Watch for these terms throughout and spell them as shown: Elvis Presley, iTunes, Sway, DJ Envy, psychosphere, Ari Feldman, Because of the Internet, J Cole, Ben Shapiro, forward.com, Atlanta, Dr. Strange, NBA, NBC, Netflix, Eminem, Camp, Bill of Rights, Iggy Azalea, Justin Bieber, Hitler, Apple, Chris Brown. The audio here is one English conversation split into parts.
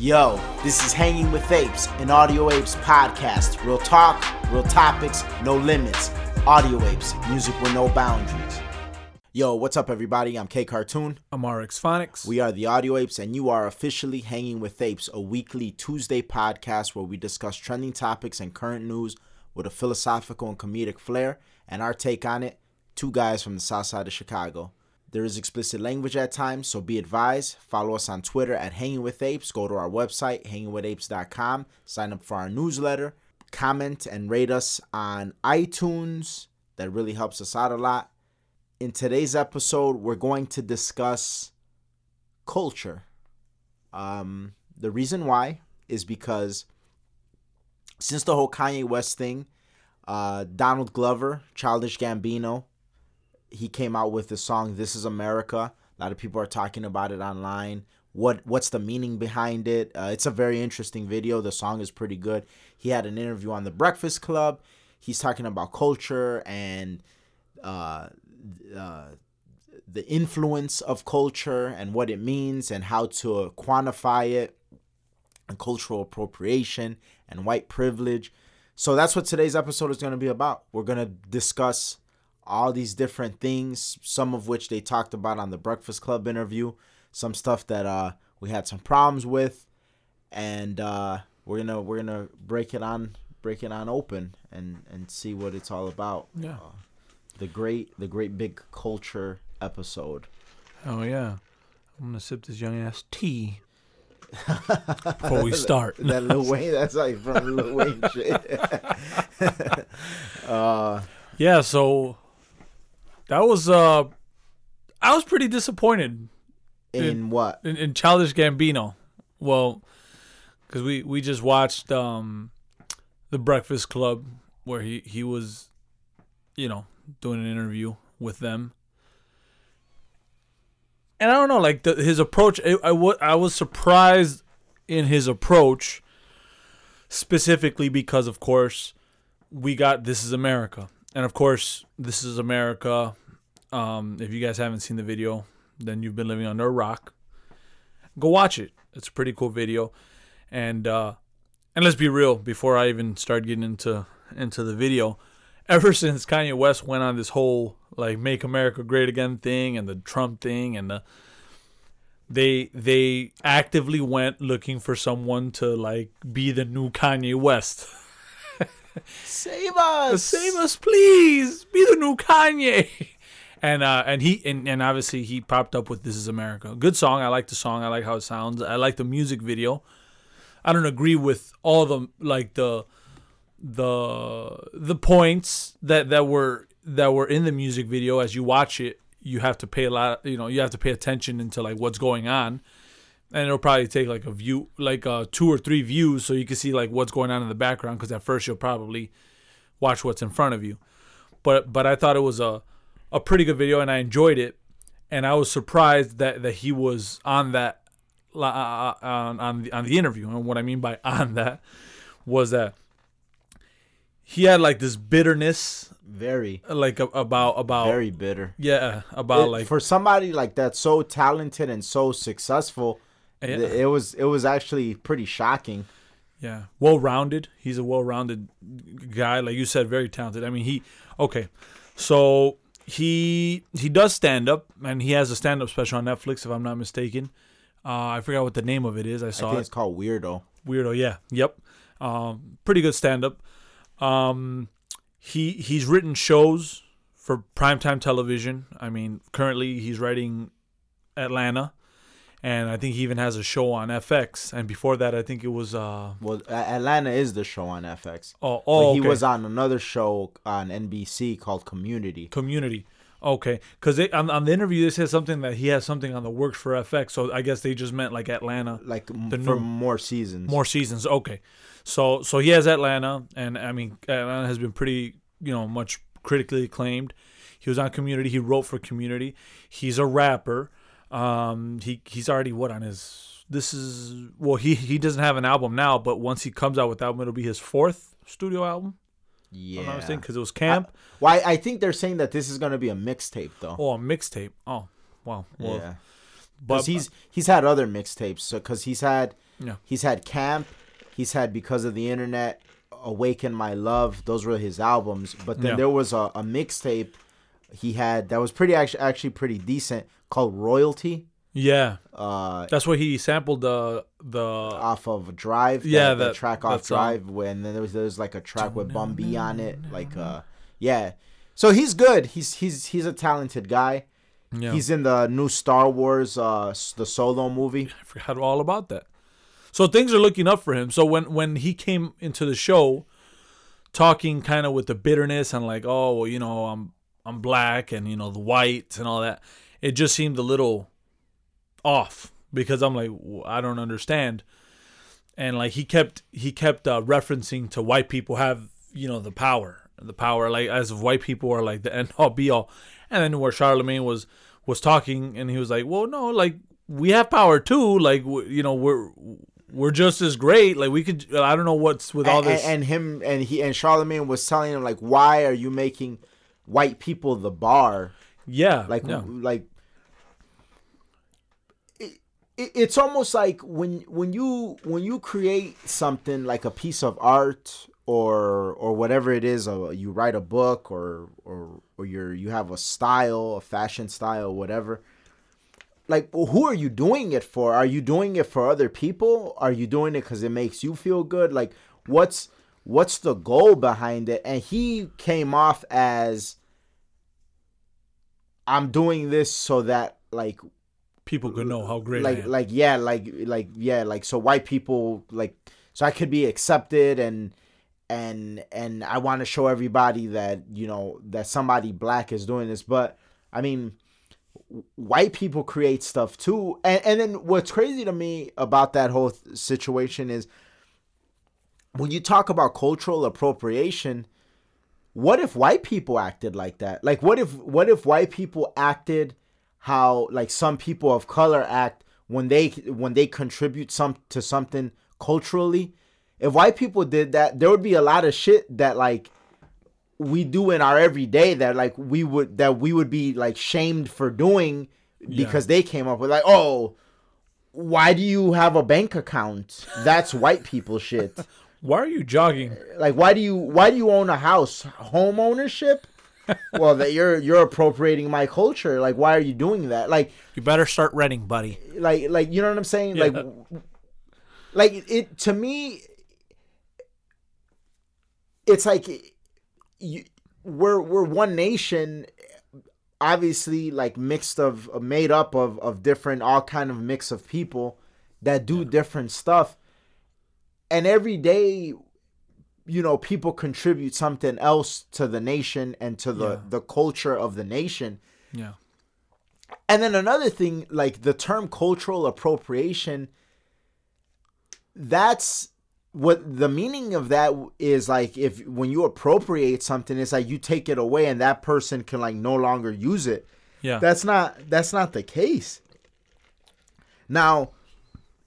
Yo, this is Hanging with Apes, an Audio Apes podcast. Real talk, real topics, no limits. Audio Apes, music with no boundaries. Yo, what's up everybody? I'm K Cartoon. I'm RX Phonics. We are the Audio Apes and you are officially Hanging with Apes, a weekly Tuesday podcast where we discuss trending topics and current news with a philosophical and comedic flair and our take on it, two guys from the south side of Chicago. There is explicit language at times, so be advised. Follow us on Twitter at Hanging With Apes. Go to our website, hangingwithapes.com. Sign up for our newsletter. Comment and rate us on iTunes. That really helps us out a lot. In today's episode, we're going to discuss culture. The reason why is because since the whole Kanye West thing, Donald Glover, Childish Gambino, he came out with the song This Is America. A lot of people are talking about it online. What's the meaning behind it? It's a very interesting video. The song is pretty good. He had an interview on The Breakfast Club. He's talking about culture and the influence of culture and what it means and how to quantify it and cultural appropriation and white privilege. So that's what today's episode is going to be about. We're going to discuss all these different things, some of which they talked about on the Breakfast Club interview, some stuff that we had some problems with, and we're gonna break it on open and see what it's all about. Yeah, the great big culture episode. Oh yeah, I'm gonna sip this young ass tea before we start. That Lil Wayne, that's like from Lil Wayne shit. Yeah, so. That was I was pretty disappointed. In what? In Childish Gambino. Well, because we just watched The Breakfast Club where he was, doing an interview with them. And I don't know, like his approach, I was surprised in his approach specifically because, of course, we got This Is America. And, of course, This Is America. If you guys haven't seen the video, then you've been living under a rock. Go watch it. It's a pretty cool video. And let's be real, before I even start getting into the video, ever since Kanye West went on this whole, like, Make America Great Again thing and the Trump thing and they actively went looking for someone to, like, be the new Kanye West. Save us, please. Be the new Kanye. And obviously he popped up with This Is America. Good song. I like the song. I like how it sounds. I like the music video. I don't agree with all the like the points that were in the music video. As you watch it, you have to pay pay attention into like what's going on. And it'll probably take like a view, like 2 or 3 views, so you can see like what's going on in the background. Because at first you'll probably watch what's in front of you. But I thought it was a pretty good video, and I enjoyed it. And I was surprised that he was on that on the interview. And what I mean by on that was that he had like this bitterness, very like about very bitter. Yeah, about it, like for somebody like that so talented and so successful. Yeah. It was actually pretty shocking. Yeah, well-rounded. He's a well-rounded guy, like you said, very talented. I mean, he does stand-up, and he has a stand-up special on Netflix, if I'm not mistaken. I forgot what the name of it is. I think it's called Weirdo. Weirdo, yeah. Yep. Pretty good stand-up. He's written shows for primetime television. I mean, currently he's writing Atlanta. And I think he even has a show on FX. And before that, I think it was... Well, Atlanta is the show on FX. Oh, okay. He was on another show on NBC called Community. Community. Okay. Because on the interview, they said something that he has something on the works for FX. So I guess they just meant like Atlanta. Like more seasons. More seasons. Okay. So he has Atlanta. And, I mean, Atlanta has been pretty, much critically acclaimed. He was on Community. He wrote for Community. He's a rapper. He's already he doesn't have an album now, but once he comes out with the album, it'll be his 4th studio album. Yeah, I was thinking because it was Camp. I think they're saying that this is going to be a mixtape though. Oh, a mixtape. Oh, wow. Well, yeah, because he's had other mixtapes. So because he's had Yeah. He's had Camp. He's had Because of the Internet, Awaken My Love. Those were his albums. But then there was a mixtape he had that was pretty actually pretty decent called Royalty. Yeah. That's where he sampled the off of Drive. Yeah, the track off Drive. And then there was like a track with Bum B on it. Like yeah. So he's good. He's a talented guy. Yeah. He's in the new Star Wars, the Solo movie. I forgot all about that. So things are looking up for him. So when he came into the show, talking kind of with the bitterness and like, oh, well, you know, I'm black and, you know, the whites and all that, it just seemed a little off because I'm like, I don't understand. And like he kept referencing to white people have, you know, the power, like as if white people are like the end all be all. And then where Charlemagne was talking, and he was like, well, no, like, we have power, too. Like, you know, we're just as great. Like, we could, I don't know what's with all this. And Charlemagne was telling him, like, why are you making white people the bar? Yeah. Like, yeah. Like it's almost like when you create something like a piece of art or whatever it is, you write a book or you have a style, a fashion style, whatever. Like, well, who are you doing it for? Are you doing it for other people? Are you doing it because it makes you feel good? Like, what's the goal behind it? And he came off as, I'm doing this so that like people could know how great I am. Like so white people, like, so I could be accepted and I want to show everybody that, you know, that somebody black is doing this. But I mean, white people create stuff too. And then what's crazy to me about that whole situation is when you talk about cultural appropriation, what if white people acted like that? Like, what if white people acted how like some people of color act when they contribute to something culturally? If white people did that, there would be a lot of shit that like we do in our everyday that like we would be like shamed for doing because they came up with like, oh, why do you have a bank account? That's white people shit. Why are you jogging? Like, why do you own a house? Home ownership? Well, that you're appropriating my culture. Like, why are you doing that? Like, you better start renting, buddy. Like you know what I'm saying? Yeah. Like it to me. It's like we're one nation, obviously, like made up of different, all kind of mix of people that do different stuff. And every day, you know, people contribute something else to the nation and to the culture of the nation. Yeah. And then another thing, like the term cultural appropriation, that's what the meaning of that is. Like, if when you appropriate something, it's like you take it away and that person can like no longer use it. Yeah. That's not the case. Now,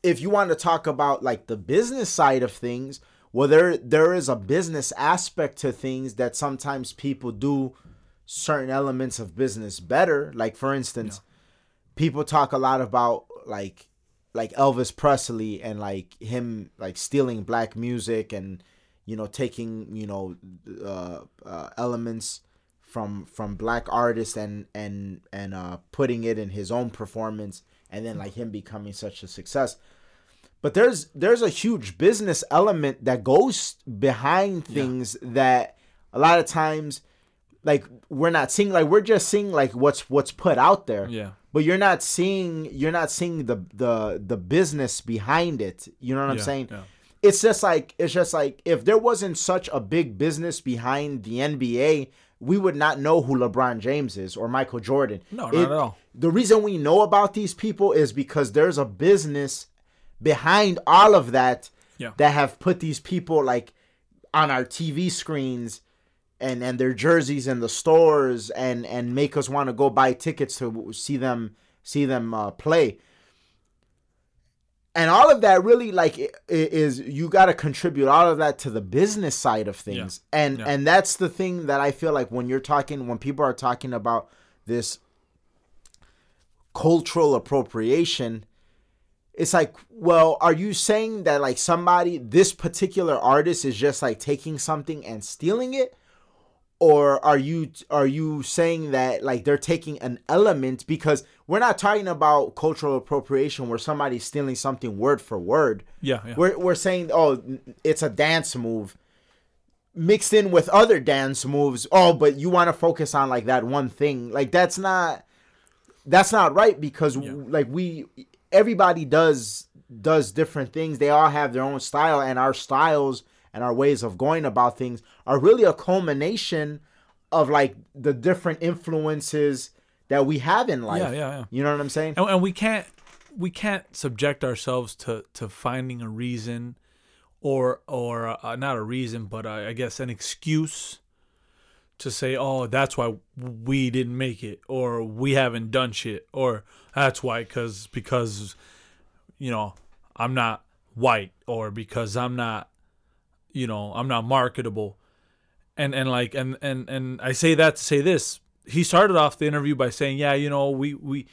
if you want to talk about like the business side of things, well, there is a business aspect to things that sometimes people do certain elements of business better. Like, for instance, people talk a lot about like Elvis Presley and like him like stealing black music and, you know, taking, you know, elements from black artists and putting it in his own performance, and then like him becoming such a success. But there's a huge business element that goes behind things that a lot of times like we're not seeing. Like, we're just seeing like what's put out there. Yeah. But you're not seeing the business behind it. You know what I'm saying? Yeah. It's just like if there wasn't such a big business behind the NBA, we would not know who LeBron James is or Michael Jordan. No, not at all. The reason we know about these people is because there's a business behind all of that that have put these people like on our TV screens and their jerseys in the stores and make us want to go buy tickets to see them play. And all of that really like is, you got to contribute all of that to the business side of things. Yeah. And that's the thing that I feel like when people are talking about this cultural appropriation, it's like, well, are you saying that like somebody, this particular artist is just like taking something and stealing it? Or are you saying that like they're taking an element? Because we're not talking about cultural appropriation where somebody's stealing something word for word. Yeah. We're saying, oh, it's a dance move mixed in with other dance moves. Oh, but you want to focus on like that one thing. Like that's not right, because like everybody does different things. They all have their own style, and our styles and our ways of going about things are really a culmination of like the different influences that we have in life. Yeah. You know what I'm saying? And we can't subject ourselves to finding a reason or not a reason, but I guess an excuse to say, oh, that's why we didn't make it, or we haven't done shit, or that's why because you know, I'm not white, or because I'm not, you know, I'm not marketable. And I say that to say this. He started off the interview by saying, yeah, you know, we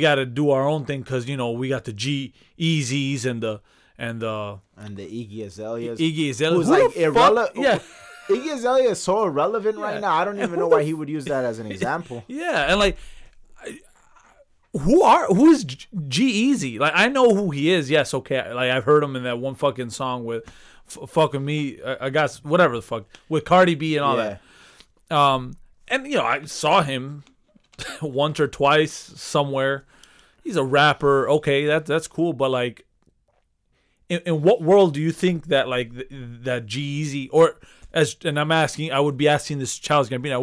got to do our own thing, because, you know, we got the G-Eazys and the Iggy Azaleas. Iggy Azalea was like irrelevant. Yeah. Iggy Azalea is so irrelevant right now. I don't even know why he would use that as an example. Yeah, and like, who is G-Eazy? Like, I know who he is. Yes, okay. Like, I've heard him in that one fucking song with fucking me, I guess, whatever the fuck, with Cardi B and all that. And you know, I saw him once or twice somewhere. He's a rapper. Okay, that's cool. But like, in what world do you think that like that G-Eazy, or as, and I would be asking this Childish Gambino,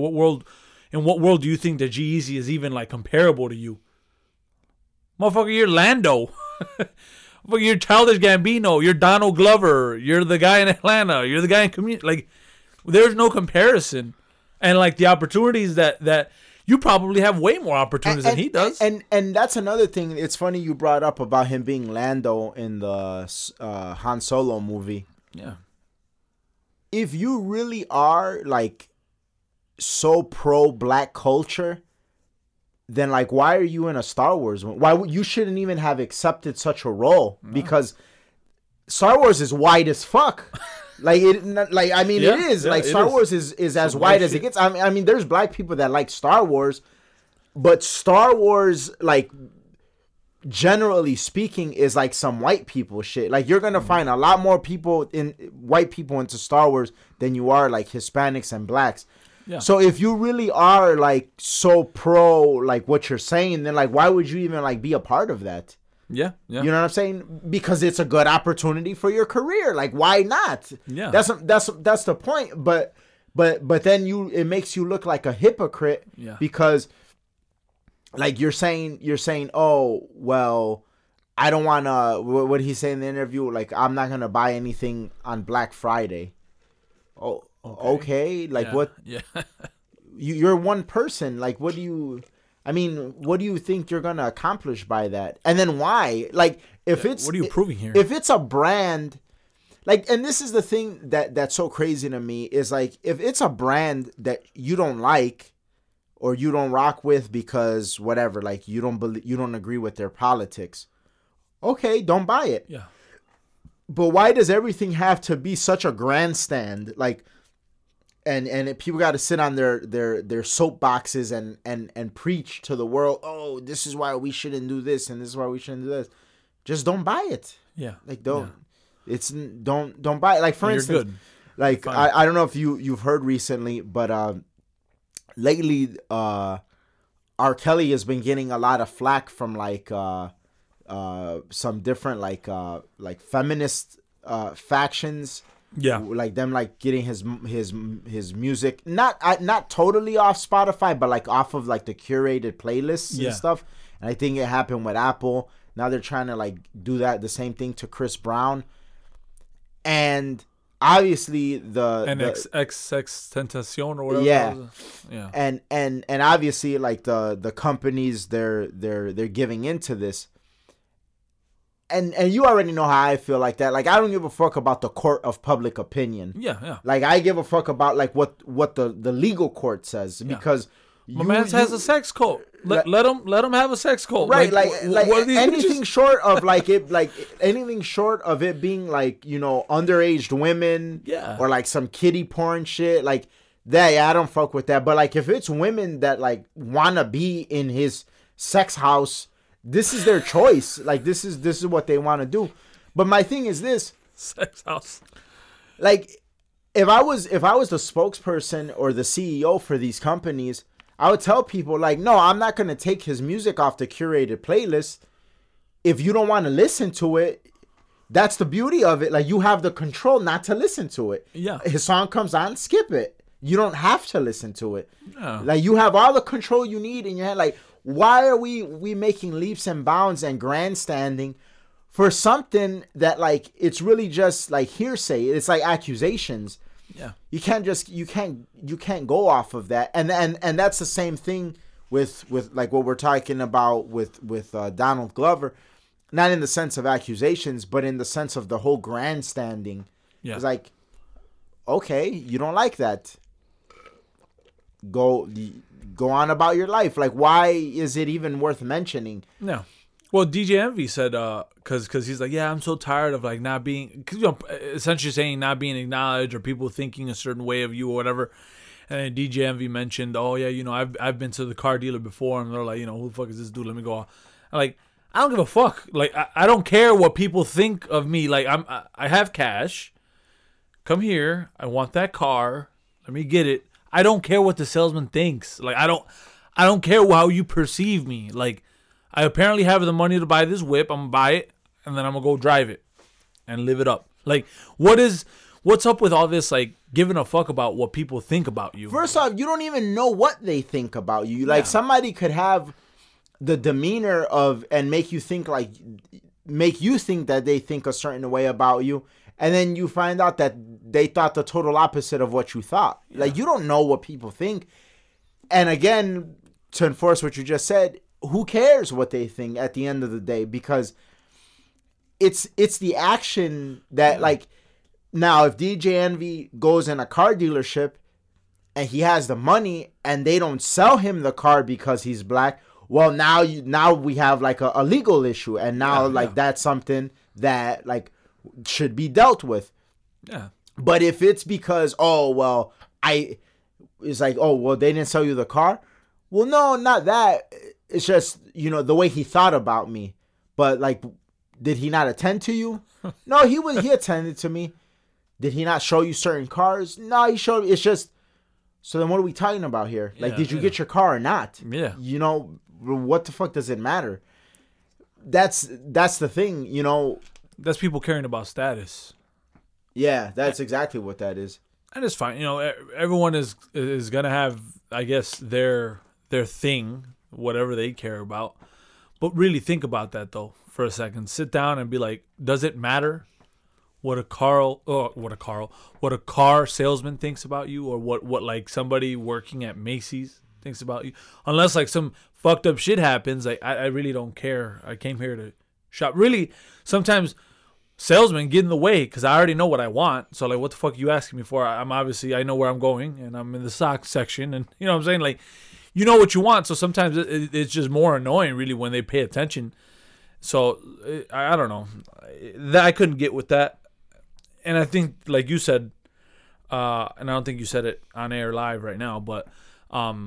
in what world do you think that G-Eazy is even like comparable to you? Motherfucker, you're Lando. But you're Childish Gambino, you're Donald Glover, you're the guy in Atlanta, you're the guy in Community. Like, there's no comparison. And like the opportunities that you probably have, way more opportunities than he does. And that's another thing. It's funny you brought up about him being Lando in the Han Solo movie. Yeah. If you really are like so pro black culture, then like, why are you in a Star Wars one? Why you shouldn't even have accepted such a role, because Star Wars is white as fuck. Star Wars is as white as it gets. I mean, there's black people that like Star Wars, but Star Wars, like, generally speaking, is like some white people shit. Like, you're gonna find a lot more white people into Star Wars than you are like Hispanics and blacks. Yeah. So if you really are like so pro like what you're saying, then like, why would you even like be a part of that? Yeah. You know what I'm saying? Because it's a good opportunity for your career. Like, why not? Yeah. That's the point. But then it makes you look like a hypocrite, because like you're saying, oh, well, I don't want to, what he said in the interview, like, I'm not going to buy anything on Black Friday. Oh, Okay, like, what? Yeah. You're one person. Like, what do you think you're going to accomplish by that? And then why? Like, what are you proving here? If it's a brand, like, and this is the thing that's so crazy to me, is like, if it's a brand that you don't like or you don't rock with because whatever, like, you don't agree with their politics, okay, don't buy it. Yeah. But why does everything have to be such a grandstand? Like, And people got to sit on their soapboxes and preach to the world, oh, this is why we shouldn't do this, and this is why we shouldn't do this. Just don't buy it. Yeah. Like, don't buy it. Like, for instance, good. Like, I don't know if you've heard recently, but lately R. Kelly has been getting a lot of flack from like some different like feminist factions. Yeah, like them, like getting his music not totally off Spotify, but like off of like the curated playlists and stuff. And I think it happened with Apple. Now they're trying to like do that, the same thing to Chris Brown. And obviously XXXTentacion or whatever. Yeah. And obviously like the companies they're giving into this. And you already know how I feel like that. Like, I don't give a fuck about the court of public opinion. Yeah. Like, I give a fuck about like what the legal court says, because my man has a sex code. Let them have a sex cult, right? Like anything short of anything short of it being like, you know, underage women, yeah, or like some kiddie porn shit, like that. Yeah, I don't fuck with that. But like, if it's women that like wanna be in his sex house, this is their choice. Like this is what they wanna do. But my thing is this sex house, like. If I was the spokesperson or the CEO for these companies, I would tell people, like, no, I'm not going to take his music off the curated playlist. If you don't want to listen to it, that's the beauty of it. Like, you have the control not to listen to it. Yeah. His song comes on, skip it. You don't have to listen to it. No. Like, you have all the control you need in your head. Like, why are we making leaps and bounds and grandstanding for something that, like, it's really just like hearsay? It's like accusations. Yeah, you can't go off of that. And that's the same thing with like what we're talking about with Donald Glover, not in the sense of accusations, but in the sense of the whole grandstanding. Yeah, it's like, okay, you don't like that. Go on about your life. Like, why is it even worth mentioning? No. Well, DJ Envy said, because he's like, yeah, I'm so tired of like not being, cause, you know, essentially saying not being acknowledged or people thinking a certain way of you or whatever. And then DJ Envy mentioned, oh yeah, you know, I've been to the car dealer before, and they're like, you know, who the fuck is this dude? Let me go. I'm like, I don't give a fuck. Like, I don't care what people think of me. Like, I have cash. Come here. I want that car. Let me get it. I don't care what the salesman thinks. Like, I don't care how you perceive me. Like, I apparently have the money to buy this whip. I'm going to buy it, and then I'm going to go drive it and live it up. Like, what's up with all this, like, giving a fuck about what people think about you? First off, you don't even know what they think about you. Like, yeah, somebody could have the demeanor of and make you think that they think a certain way about you, and then you find out that they thought the total opposite of what you thought. Yeah. Like, you don't know what people think. And again, to enforce what you just said, who cares what they think at the end of the day? Because it's the action that, like, now if DJ Envy goes in a car dealership and he has the money and they don't sell him the car because he's black, well, now we have like a legal issue, and now, yeah, like, yeah, that's something that like should be dealt with. Yeah. But if it's because, oh well, it's like, oh well, they didn't sell you the car. Well, no, not that. It's just, you know, the way he thought about me. But like, did he not attend to you? No, he attended to me. Did he not show you certain cars? No, he showed me. It's just, so then what are we talking about here? Like, yeah, did you get your car or not? Yeah. You know, what the fuck does it matter? That's the thing, you know. That's people caring about status. Yeah, that's exactly what that is. And it's fine. You know, everyone is going to have, I guess, their thing, whatever they care about. But really think about that though for a second. Sit down and be like, does it matter what a car salesman thinks about you, or what like somebody working at Macy's thinks about you? Unless like some fucked up shit happens, like I really don't care. I came here to shop. Really, sometimes salesmen get in the way because I already know what I want. So like, what the fuck are you asking me for? I'm obviously, I know where I'm going, and I'm in the sock section, and you know what I'm saying? Like, you know what you want, so sometimes it's just more annoying, really, when they pay attention. So, I don't know. I couldn't get with that. And I think, like you said, and I don't think you said it on air live right now, but when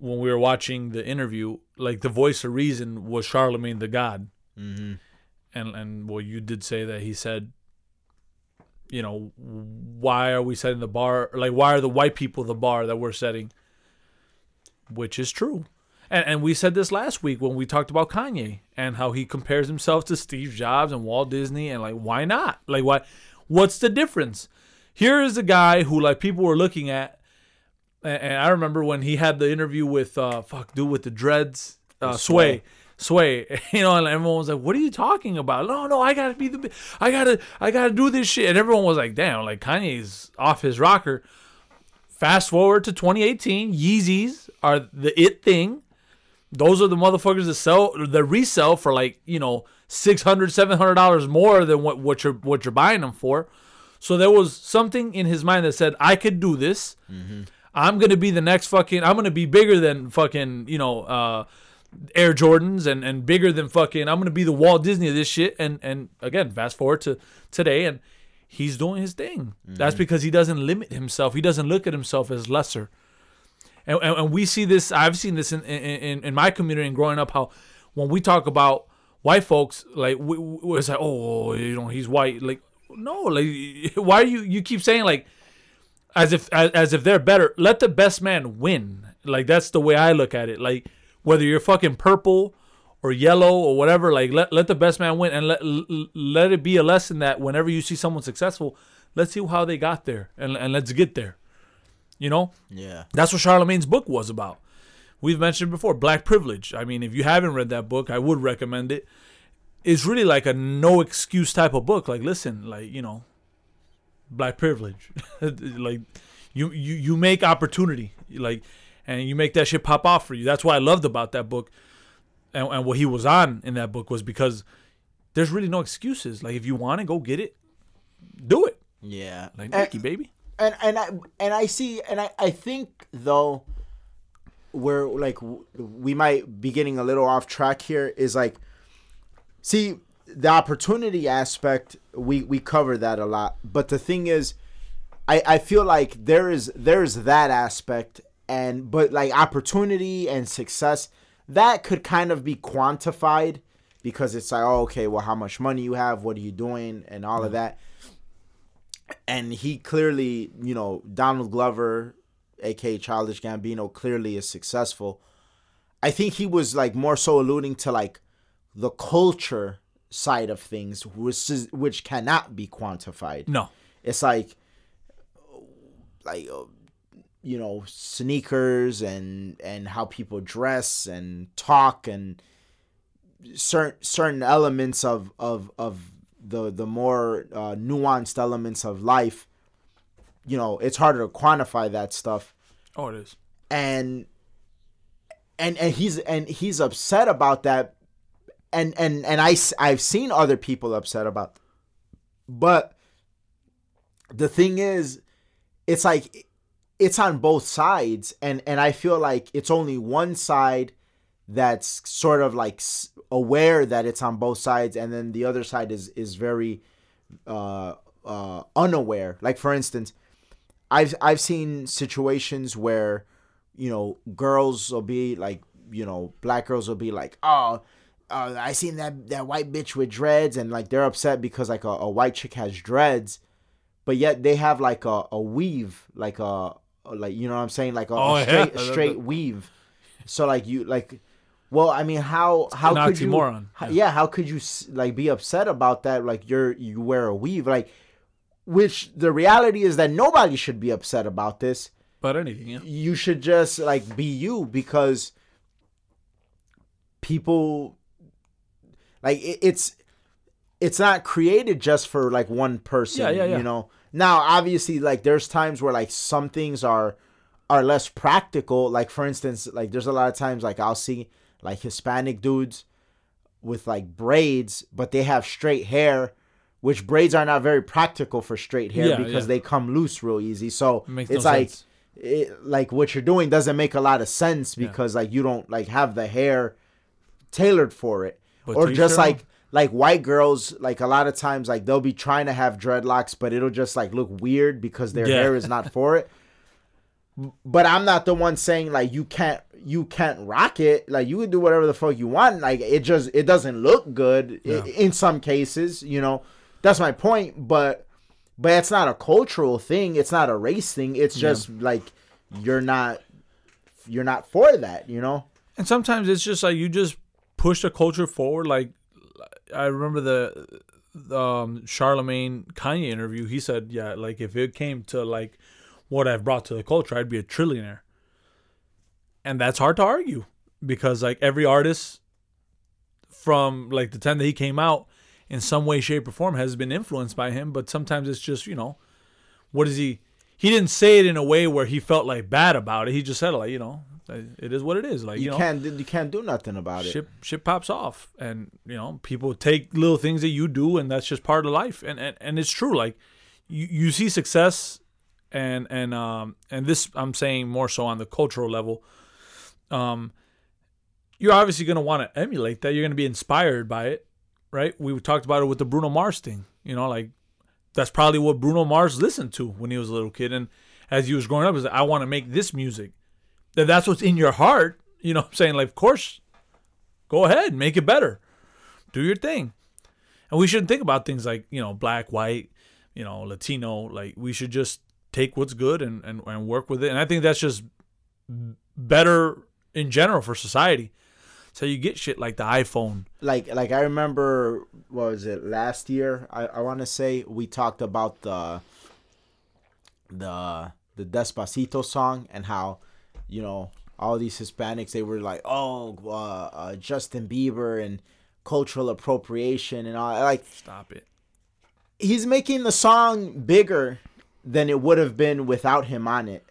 we were watching the interview, like, the voice of reason was Charlemagne the God. Mm-hmm. And well, you did say that he said, you know, why are we setting the bar? Like, why are the white people the bar that we're setting? Which is true. And we said this last week when we talked about Kanye and how he compares himself to Steve Jobs and Walt Disney, and like, why not? Like, what's the difference? Here is a guy who like people were looking at, and I remember when he had the interview with with the dreads, Sway, you know, and everyone was like, what are you talking about? No, I gotta be I gotta do this shit. And everyone was like, damn, like Kanye's off his rocker. Fast forward to 2018, Yeezys are the it thing. Those are the motherfuckers that resell for like, you know, $600-$700 more than what you're buying them for. So there was something in his mind that said, I could do this. Mm-hmm. I'm gonna be the next fucking. I'm gonna be bigger than fucking, you know, Air Jordans and bigger than fucking, I'm going to be the Walt Disney of this shit. And again, fast forward to today, and he's doing his thing. Mm-hmm. That's because he doesn't limit himself. He doesn't look at himself as lesser. And we see this, I've seen this in my community and growing up, how when we talk about white folks, like, it's like, oh, you know, he's white. Like, no, like, why you keep saying, like, as if they're better? Let the best man win. Like, that's the way I look at it. Like, whether you're fucking purple or yellow or whatever, like, let the best man win, and let it be a lesson that whenever you see someone successful, let's see how they got there, and let's get there. You know? Yeah. That's what Charlemagne's book was about. We've mentioned before, Black Privilege. I mean, if you haven't read that book, I would recommend it. It's really like a no excuse type of book. Like, listen, like, you know, Black privilege. Like, you make opportunity, like, and you make that shit pop off for you. That's what I loved about that book, and what he was on in that book was because there's really no excuses. Like, if you want to go get it, do it. Yeah, like Nike, baby. And I think though, where, like, we might be getting a little off track here is, like, see, the opportunity aspect, we cover that a lot. But the thing is, I feel like there's that aspect, but like opportunity and success, that could kind of be quantified, because it's like, oh, okay, well, how much money you have, what are you doing, and all of that. And he clearly, you know, Donald Glover, aka Childish Gambino, clearly is successful. I think he was, like, more so alluding to, like, the culture side of things, which cannot be quantified. No, it's like, you know, sneakers and how people dress and talk and certain elements of the more nuanced elements of life. You know, it's harder to quantify that stuff. Oh, it is. And he's upset about that. And I've seen other people upset about them. But the thing is, it's like, it's on both sides. And I feel like it's only one side that's sort of like aware that it's on both sides. And then the other side is very unaware. Like, for instance, I've seen situations where, you know, girls will be like, you know, black girls will be like, oh, I seen that white bitch with dreads, and like they're upset because like a white chick has dreads, but yet they have like a weave, like a, like, you know what I'm saying, like a straight weave. So like you, like, well, I mean, how could you, how could you like be upset about that? Like you wear a weave, like, which the reality is that nobody should be upset about this. But anything, yeah. You should just like be you, because people. Like, it's not created just for, like, one person, yeah. You know? Now, obviously, like, there's times where, like, some things are less practical. Like, for instance, like, there's a lot of times, like, I'll see, like, Hispanic dudes with, like, braids, but they have straight hair, which braids are not very practical for straight hair, because they come loose real easy. So it's like, like, what you're doing doesn't make a lot of sense, because, like, you don't, like, have the hair tailored for it. But or just like white girls, like a lot of times, like they'll be trying to have dreadlocks, but it'll just like look weird because their hair is not for it. But I'm not the one saying like you can't rock it. Like you can do whatever the fuck you want. Like it doesn't look good in some cases, you know. That's my point. But it's not a cultural thing. It's not a race thing. It's just like you're not for that, you know. And sometimes it's just like you just push the culture forward. Like I remember the Charlemagne Kanye interview. He said, "Yeah, like if it came to like what I've brought to the culture, I'd be a trillionaire." And that's hard to argue, because like every artist from like the time that he came out, in some way, shape, or form, has been influenced by him. But sometimes it's just, you know, what is he? He didn't say it in a way where he felt like bad about it. He just said it like, you know, it is what it is. Like you can't do nothing about it. Shit pops off, and you know people take little things that you do, and that's just part of life. And it's true. Like you see success, and this I'm saying more so on the cultural level. you're obviously going to want to emulate that. You're going to be inspired by it, right? We talked about it with the Bruno Mars thing. You know, like, that's probably what Bruno Mars listened to when he was a little kid. And as he was growing up, he was like, I want to make this music. If that's what's in your heart, you know what I'm saying? Like, of course, go ahead, make it better. Do your thing. And we shouldn't think about things like, you know, black, white, you know, Latino. Like, we should just take what's good and work with it. And I think that's just better in general for society. So you get shit like the iPhone. Like I remember, what was it, last year? I want to say we talked about the Despacito song and how, you know, all these Hispanics, they were like, Justin Bieber and cultural appropriation and all. Like, stop it. He's making the song bigger than it would have been without him on it.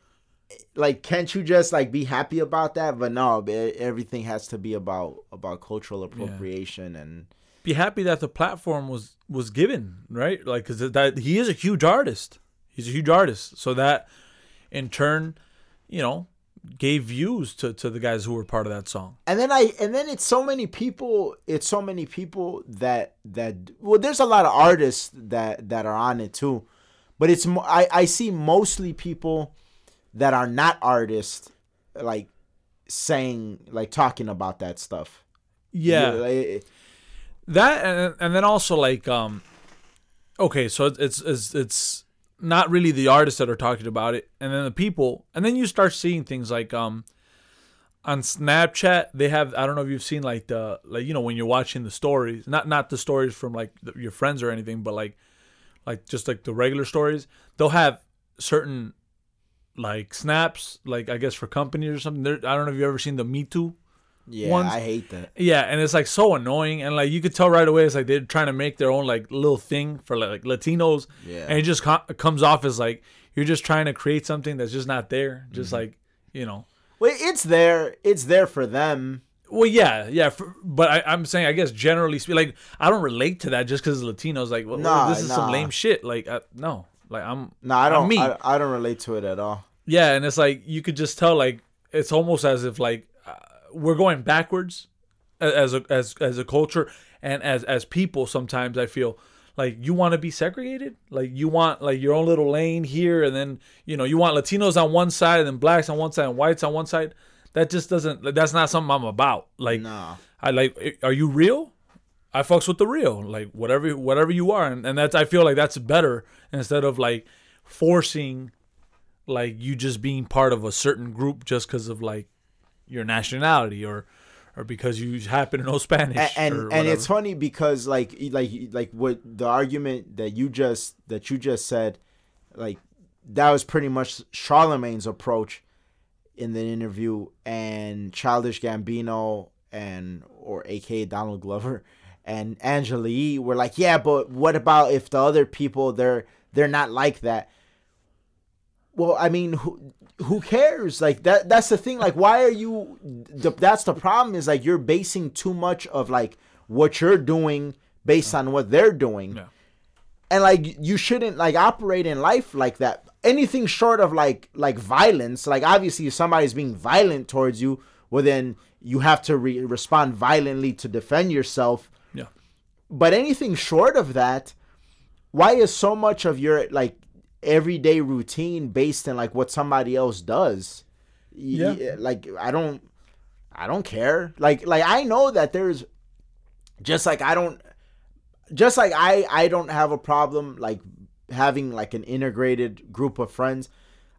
Like, can't you just, like, be happy about that? But no, everything has to be about cultural appropriation. Yeah. And be happy that the platform was given, right? Like, because that he is a huge artist. He's a huge artist. So that, in turn, you know, gave views to the guys who were part of that song. And then it's so many people. It's so many people that well, there's a lot of artists that are on it too, but it's I see mostly people that are not artists, like, saying, like, talking about that stuff. Yeah. That, and then also, like, okay, so it's not really the artists that are talking about it, and then the people, and then you start seeing things like, on Snapchat, they have, I don't know if you've seen, like, you know, when you're watching the stories, not the stories from, like, your friends or anything, but, like, just, like, the regular stories, they'll have certain, like, snaps, like, I guess for companies or something. I don't know if you've ever seen the Me Too ones. I hate that. Yeah, and it's, like, so annoying. And, like, you could tell right away it's, like, they're trying to make their own, like, little thing for, like, Latinos. Yeah. And it just comes off as, like, you're just trying to create something that's just not there. Just, like, you know. Well, it's there. It's there for them. Well, yeah. But I'm saying, I guess, generally speaking, like, I don't relate to that just because Latinos. Like, well, this is some lame shit. Like, no. Like, I don't relate to it at all. Yeah, and it's like you could just tell, like, it's almost as if, like, we're going backwards as a culture and as people. Sometimes I feel like you want to be segregated, like you want, like, your own little lane here, and then, you know, you want Latinos on one side and then blacks on one side and whites on one side. That just doesn't. That's not something I'm about. Like, nah. I like. Are you real? I fucks with the real, like, whatever you are, and that's, I feel like that's better instead of, like, forcing, like, you just being part of a certain group just because of, like, your nationality or because you happen to know Spanish. And it's funny because like what the argument that you just said, like, that was pretty much Charlemagne's approach in the interview, and Childish Gambino or AKA Donald Glover and Angelique were like, yeah, but what about if the other people, they're not like that? Well, I mean, who cares? Like, that's the thing. Like, why are you? That's the problem. Is, like, you're basing too much of, like, what you're doing based on what they're doing, and, like, you shouldn't, like, operate in life like that. Anything short of like violence, like, obviously if somebody's being violent towards you, well, then you have to respond violently to defend yourself. But anything short of that, why is so much of your, like, everyday routine based on, like, what somebody else does? Yeah. Like, I don't care. Like I know that there's I don't have a problem, like, having, like, an integrated group of friends.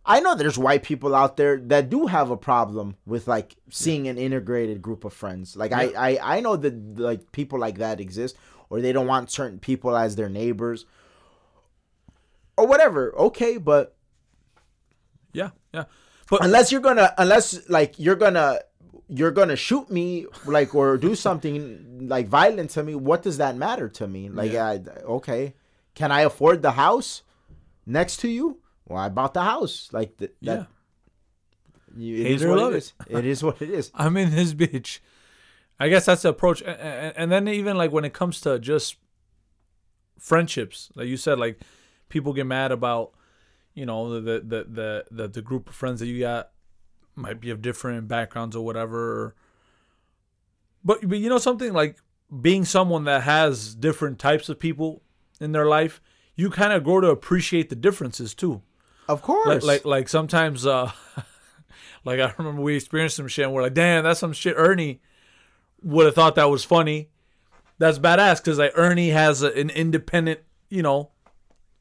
I know there's white people out there that do have a problem with, like, seeing an integrated group of friends. Like, I know that, like, people like that exist. Or they don't want certain people as their neighbors, or whatever. Okay, but yeah. But unless you're gonna shoot me, like, or do something, like, violent to me, what does that matter to me? Like, okay, can I afford the house next to you? Well, I bought the house. Like that. Yeah. Hate or love it. It is what it is. I'm in this bitch. I guess that's the approach. And then even, like, when it comes to just friendships, like you said, like, people get mad about, you know, the group of friends that you got might be of different backgrounds or whatever. But you know something? Like, being someone that has different types of people in their life, you kind of grow to appreciate the differences too. Of course. Like sometimes, like I remember we experienced some shit and we're like, damn, that's some shit Ernie would have thought that was funny. That's badass, because like Ernie has an independent, you know,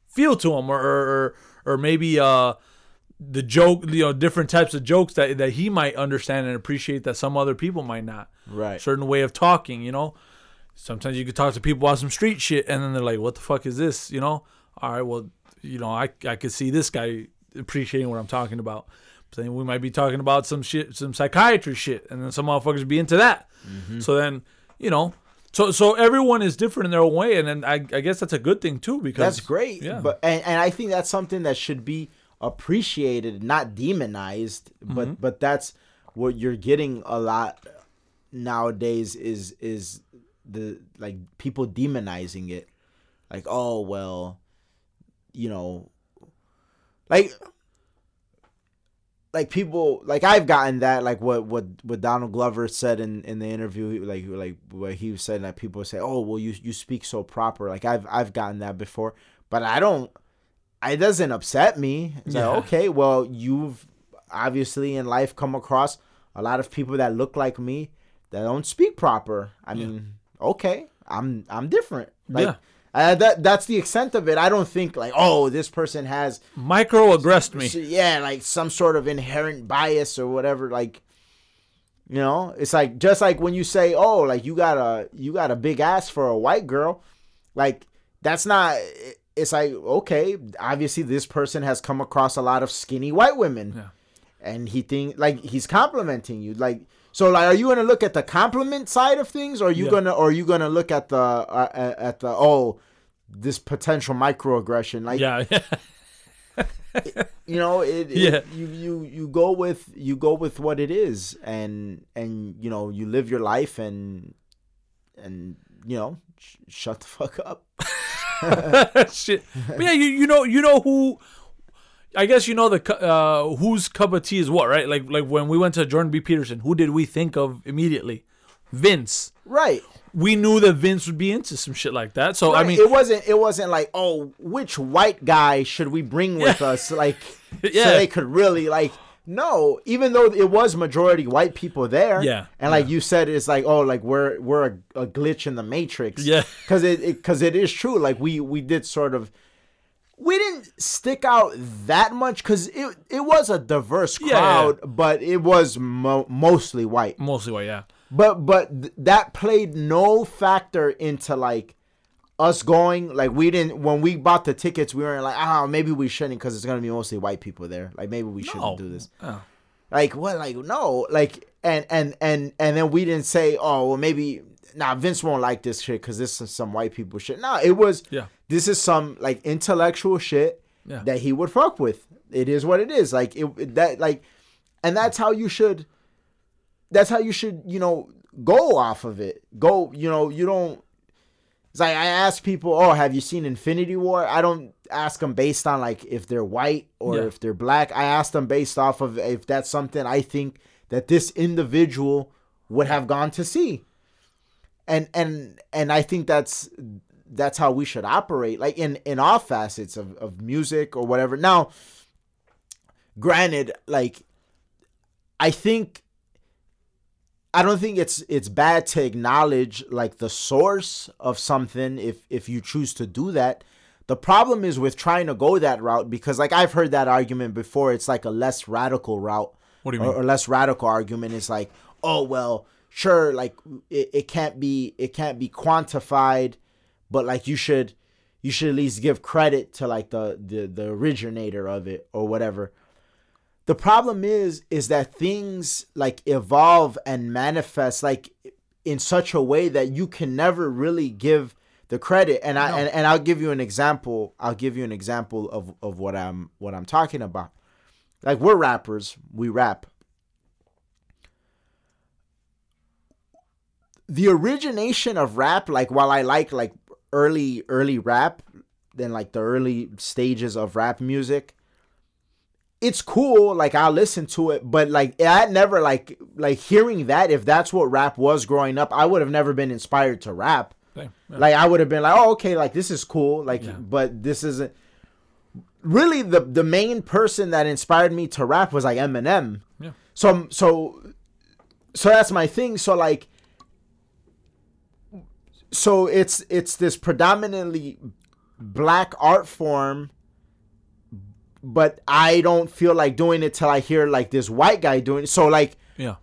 feel to him, or maybe the joke, you know, different types of jokes that he might understand and appreciate that some other people might not. Right. Certain way of talking, you know. Sometimes you could talk to people about some street shit and then they're like, what the fuck is this, you know? All right, well, you know, I could see this guy appreciating what I'm talking about. But then we might be talking about some shit, some psychiatry shit, and then some motherfuckers be into that. Mm-hmm. So then, you know, so everyone is different in their own way, and then I guess that's a good thing too, because that's great. Yeah. But and I think that's something that should be appreciated, not demonized, but mm-hmm. but that's what you're getting a lot nowadays is the, like, people demonizing it, like, oh, well, you know, like people, like, I've gotten that, like what Donald Glover said in the interview, like what he was saying, that people say, oh, well, you speak so proper. Like, I've gotten that before, but it doesn't upset me. It's like, okay, well, you've obviously in life come across a lot of people that look like me that don't speak proper. I mean, okay, I'm different. Like, yeah. That's the extent of it. I don't think, like, oh, this person has microaggressed me. Yeah, like some sort of inherent bias or whatever. Like, you know, it's like, just like when you say, oh, like, you got a big ass for a white girl. Like, that's not. It's like, okay, obviously this person has come across a lot of skinny white women, and he think, like, he's complimenting you. Like, so, like, are you gonna look at the compliment side of things, or are you gonna look at the oh, this potential microaggression? Like, you know, you go with what it is, and you know, you live your life, and you know, shut the fuck up. Shit. But yeah, you know who, I guess, you know, the whose cup of tea is what, right? Like when we went to Jordan B. Peterson, who did we think of immediately? Vince. Right. We knew that Vince would be into some shit like that. So, right. I mean, it wasn't like, oh, which white guy should we bring with us, like, so they could really, like, no, even though it was majority white people there, and like you said, it's like, oh, like we're a glitch in the matrix, because it is true. Like we did sort of, we didn't stick out that much because it was a diverse crowd, but it was mostly white, But that played no factor into, like, us going, like, we didn't, when we bought the tickets, we weren't like, ah, oh, maybe we shouldn't, because it's gonna be mostly white people there. Like, maybe we shouldn't do this. Like, what? Like, no. Like, and then we didn't say, oh, well, maybe Vince won't like this shit because this is some white people shit. No, it was this is some, like, intellectual shit that he would fuck with. It is what it is. Like, it that, like, and that's how you should, you know, go off of it. Go, you know, you don't. It's like, I ask people, oh, have you seen Infinity War? I don't ask them based on, like, if they're white or if they're black. I ask them based off of if that's something I think that this individual would have gone to see. And I think that's how we should operate, like, in all facets of music or whatever. Now, granted, like, I don't think it's bad to acknowledge, like, the source of something if you choose to do that. The problem is with trying to go that route, because, like, I've heard that argument before. It's like a less radical route. What do you mean? Or less radical argument is like, oh, well, sure, like, it can't be quantified, but, like, you should at least give credit to, like, the originator of it or whatever. The problem is that things, like, evolve and manifest, like, in such a way that you can never really give the credit. And I'll give you an example. I'll give you an example of what I'm talking about. Like, we're rappers, we rap. The origination of rap, like, while I like early rap, then, like, the early stages of rap music, it's cool, like I'll listen to it, but like I never like hearing that, if that's what rap was growing up, I would have never been inspired to rap. Yeah. Like I would have been like, oh, okay, like this is cool, like yeah. But this isn't really the main person that inspired me to rap was like Eminem. Yeah. So that's my thing. So like, so it's this predominantly black art form, but I don't feel like doing it till I hear like this white guy doing it. So like, yeah,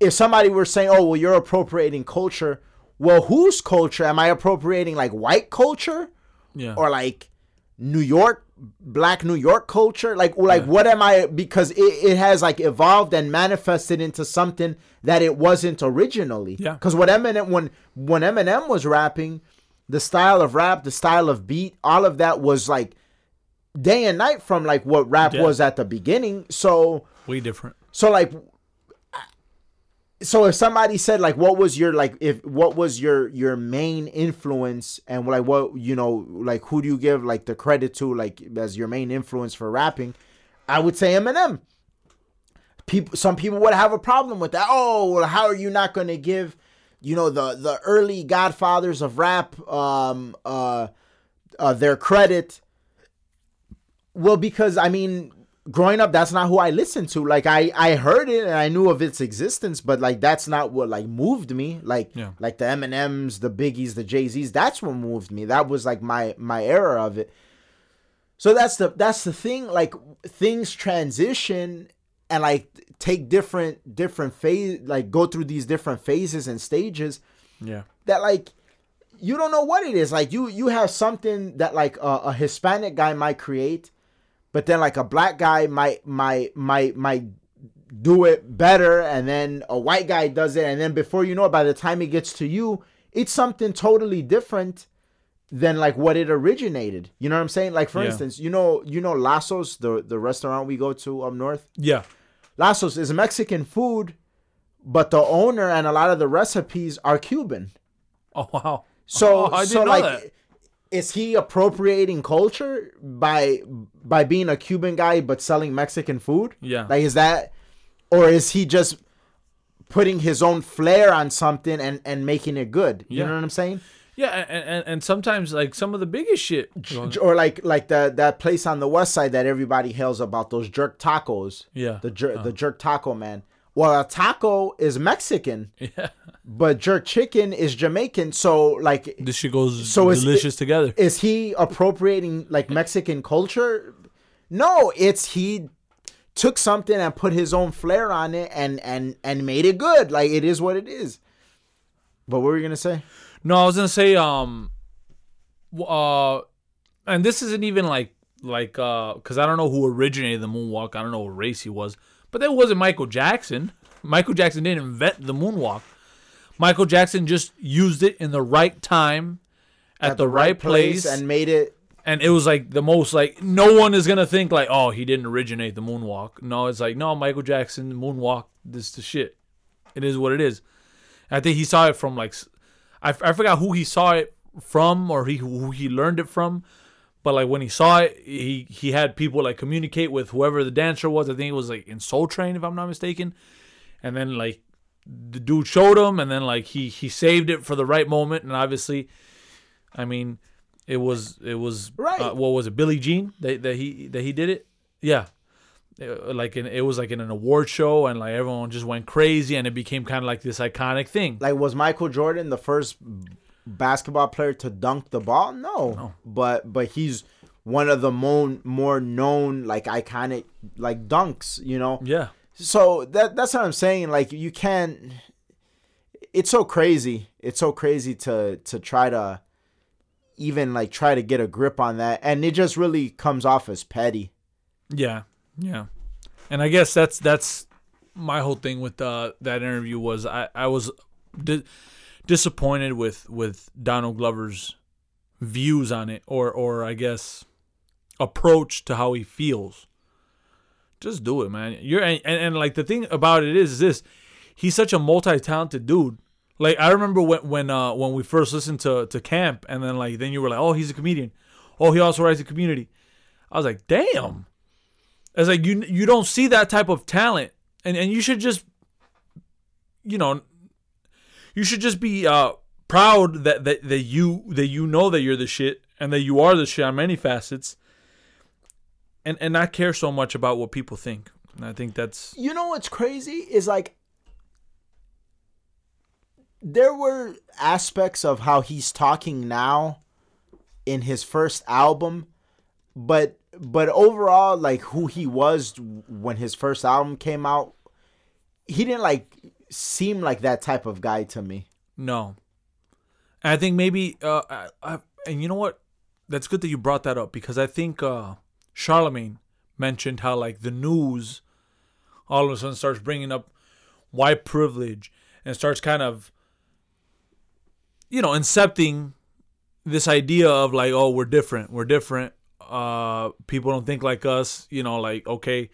if somebody were saying, oh, well, you're appropriating culture. Well, whose culture? Am I appropriating like white culture? Yeah. Or like New York, black New York culture? Like yeah. What am I? Because it has like evolved and manifested into something that it wasn't originally. Yeah. Because when Eminem was rapping, the style of rap, the style of beat, all of that was like day and night from like what rap was at the beginning. So way different. So like, so if somebody said like, what was your main influence, and like what, you know, like who do you give like the credit to like as your main influence for rapping, I would say Eminem. Some people would have a problem with that. Oh, well, how are you not going to give, you know, the early godfathers of rap their credit? Well, because I mean, growing up, that's not who I listened to. Like I heard it and I knew of its existence, but like that's not what like moved me. Like yeah. Like the Eminems, the Biggies, the Jay-Z's, that's what moved me. That was like my era of it. So that's the thing. Like things transition and like take different phase, like go through these different phases and stages. Yeah. That like you don't know what it is. Like you have something that like a Hispanic guy might create, but then like a black guy might do it better, and then a white guy does it, and then before you know it, by the time it gets to you, it's something totally different than like what it originated. You know what I'm saying? Like for instance, you know Lasso's, the restaurant we go to up north? Yeah. Lasso's is Mexican food, but the owner and a lot of the recipes are Cuban. Oh wow. So I didn't know like that. Is he appropriating culture by being a Cuban guy but selling Mexican food? Yeah. Like is that, or is he just putting his own flair on something and making it good? You know what I'm saying? Yeah, and sometimes like some of the biggest shit, or like that place on the west side that everybody hails about, those jerk tacos. Yeah. The jerk taco man. Well, a taco is Mexican, but jerk chicken is Jamaican. So, like, this shit goes delicious together. Is he appropriating like Mexican culture? No, it's he took something and put his own flair on it and made it good. Like, it is what it is. But what were you gonna say? No, I was gonna say, and this isn't even like, because I don't know who originated the moonwalk. I don't know what race he was. But that wasn't Michael Jackson. Michael Jackson didn't invent the moonwalk. Michael Jackson just used it in the right time, at the right place, and made it. And it was like the most, like, no one is going to think like, oh, he didn't originate the moonwalk. No, it's like, no, Michael Jackson, the moonwalk, this is the shit. It is what it is. I think he saw it from like, I forgot who he saw it from or who he learned it from. But like when he saw it, he had people like communicate with whoever the dancer was. I think it was like in Soul Train, if I'm not mistaken. And then like the dude showed him, and then like he saved it for the right moment. And obviously, I mean, it was right. What was it, Billie Jean? That he did it. Yeah, it was like in an award show, and like everyone just went crazy, and it became kind of like this iconic thing. Like, was Michael Jordan the first basketball player to dunk the ball? No. But he's one of the more known, like, iconic, like, dunks, you know? Yeah. So that's what I'm saying. Like, you can't, it's so crazy. It's so crazy to try to even, like, try to get a grip on that. And it just really comes off as petty. Yeah. Yeah. And I guess that's my whole thing with that interview was I was disappointed with Donald Glover's views on it, or I guess approach to how he feels. Just do it, man. And like the thing about it is this: he's such a multi-talented dude. Like I remember when we first listened to Camp, and then you were like, oh, he's a comedian. Oh, he also writes a Community. I was like, damn. It's like you don't see that type of talent, and you should just, you should just be proud that you know that you're the shit and that you are the shit on many facets, and not care so much about what people think. And I think that's... You know what's crazy is, like, there were aspects of how he's talking now in his first album, but overall, like, who he was when his first album came out, he didn't, like, seem like that type of guy to me. No. And I think maybe... and you know what? That's good that you brought that up, because I think Charlemagne mentioned how, like, the news all of a sudden starts bringing up white privilege and starts kind of, incepting this idea of, like, oh, we're different. People don't think like us, like, okay,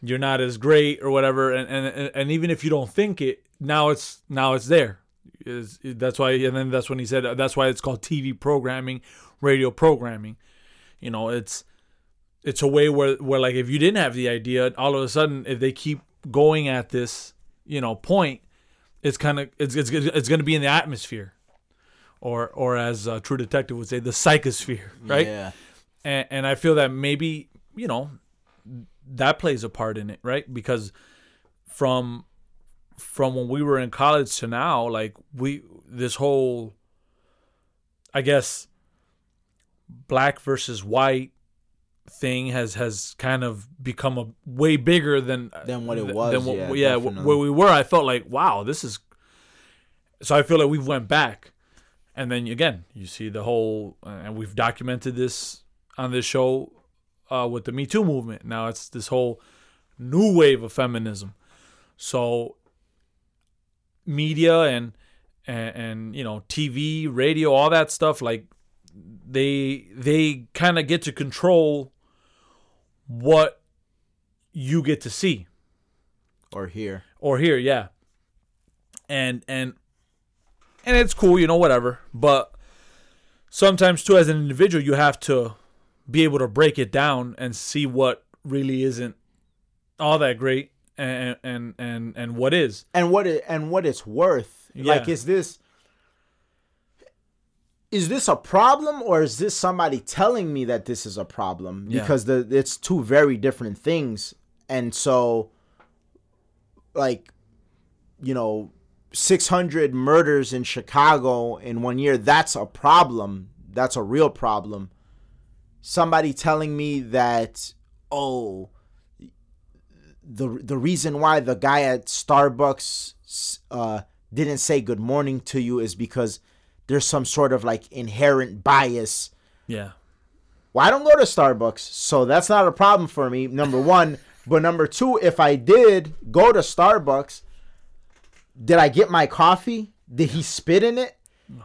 you're not as great or whatever. And even if you don't think it, now it's there. That's why. And then that's when he said, that's why it's called TV programming, radio programming. It's a way where like, if you didn't have the idea, all of a sudden, if they keep going at this, point, it's going to be in the atmosphere, or as True Detective would say, the psychosphere, right? Yeah. And I feel that maybe, that plays a part in it, right? Because from when we were in college to now, like, this whole, I guess, black versus white thing has kind of become a way bigger than what it was. Where we were, I felt like, wow, this is... So I feel like we went back. And then again, you see the whole... And we've documented this on this show with the Me Too movement. Now it's this whole new wave of feminism. So media and TV, radio, all that stuff, like, they kind of get to control what you get to see or hear. Yeah. And it's cool, whatever, but sometimes too, as an individual, you have to be able to break it down and see what really isn't all that great and what is, and what it's worth. Yeah. Like, is this a problem, or is this somebody telling me that this is a problem? Because it's two very different things. And so, like, 600 murders in Chicago in 1 year, that's a problem. That's a real problem. Somebody telling me that, oh, the reason why the guy at Starbucks didn't say good morning to you is because there's some sort of, like, inherent bias. Yeah. Well, I don't go to Starbucks, so that's not a problem for me, number one. But number two, if I did go to Starbucks, did I get my coffee? Did he spit in it? No.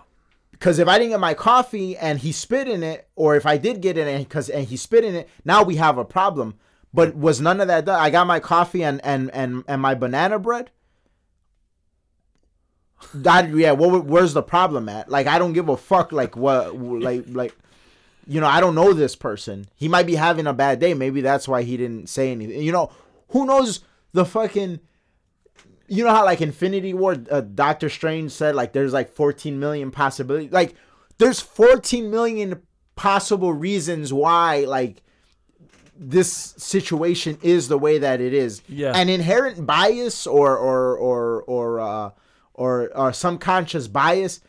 Because if I didn't get my coffee and he spit in it, or if I did get it and he spit in it, now we have a problem. But was none of that done? I got my coffee and my banana bread. Where's the problem at? Like, I don't give a fuck. Like, what? Like, I don't know this person. He might be having a bad day. Maybe that's why he didn't say anything. Who knows the fucking? How, like, Infinity War, Doctor Strange said, like, there's like 14 million possibilities. Like, there's 14 million possible reasons why, like, this situation is the way that it is. Yeah. An inherent bias or subconscious bias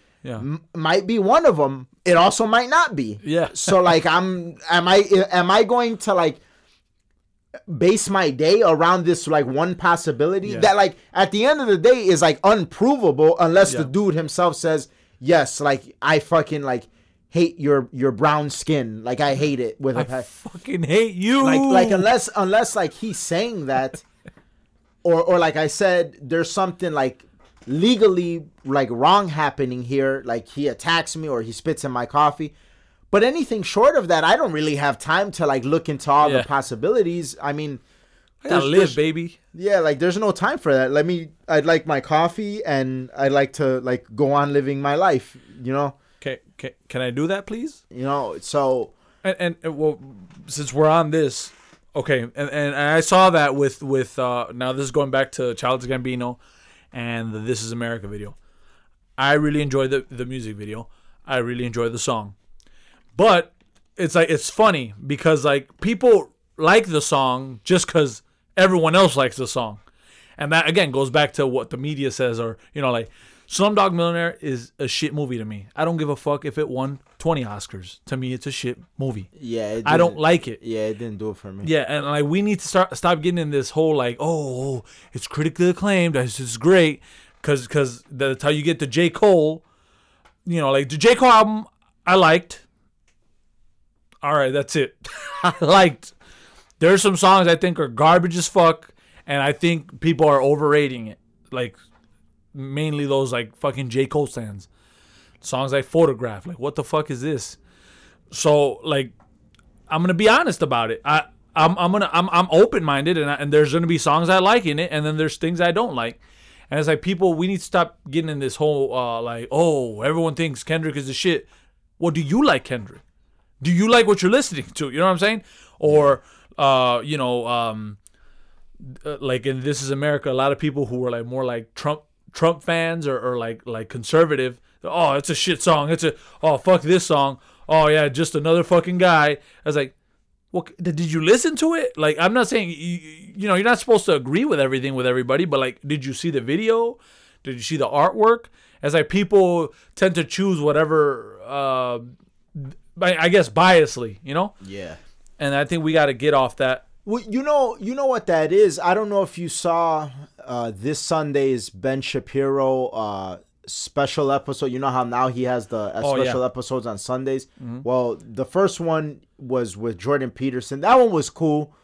might be one of them. It also might not be. Yeah. So, like, am I going to, like, base my day around this, like, one possibility that, like, at the end of the day is, like, unprovable unless the dude himself says, yes, like, I fucking, like, hate your brown skin. Like, I hate it. With I fucking hate you. Like unless like he's saying that, or like I said, there's something, like, legally, like, wrong happening here, like he attacks me or he spits in my coffee. But anything short of that, I don't really have time to, like, look into all the possibilities. I mean, I gotta live, baby. Yeah, like, there's no time for that. I'd like my coffee and I'd like to, like, go on living my life, Can I do that, please? So and well, since we're on this, Okay, and I saw that with now this is going back to Childish Gambino and the This Is America video. I really enjoyed the music video. I really enjoyed the song. But it's like, it's funny because like people like the song just because everyone else likes the song. And that again goes back to what the media says, or you know, like Slumdog Millionaire is a shit movie to me. I don't give a fuck if it won 20 Oscars. To me, it's a shit movie. Yeah, I don't like it. Yeah, it didn't do it for me. Yeah, and like we need to stop getting in this whole like, oh, it's critically acclaimed, it's great, because that's how you get the J Cole. You know, like the J Cole album, I liked. All right, that's it. I liked. There's some songs I think are garbage as fuck, and I think people are overrating it. Like mainly those like fucking J Cole stands. Songs I photograph, like what the fuck is this? So like, I'm gonna be honest about it. I'm open minded, and there's gonna be songs I like in it, and then there's things I don't like. And it's like people, we need to stop getting in this whole like, oh, everyone thinks Kendrick is the shit. Well, do you like Kendrick? Do you like what you're listening to? You know what I'm saying? Or you know, like in This Is America, a lot of people who were like more like Trump fans or like conservative. Oh, it's a shit song. It's a, oh, fuck this song. Oh, yeah, just another fucking guy. I was like, well, did you listen to it? Like, I'm not saying, you know, you're not supposed to agree with everything with everybody, but, like, did you see the video? Did you see the artwork? As, like, people tend to choose whatever, I guess, biasly, you know? Yeah. And I think we got to get off that. Well, you know what that is? I don't know if you saw this Sunday's Ben Shapiro special episode. You know how now he has the special episodes on Sundays. Mm-hmm. Well, the first one was with Jordan Peterson. That one was cool.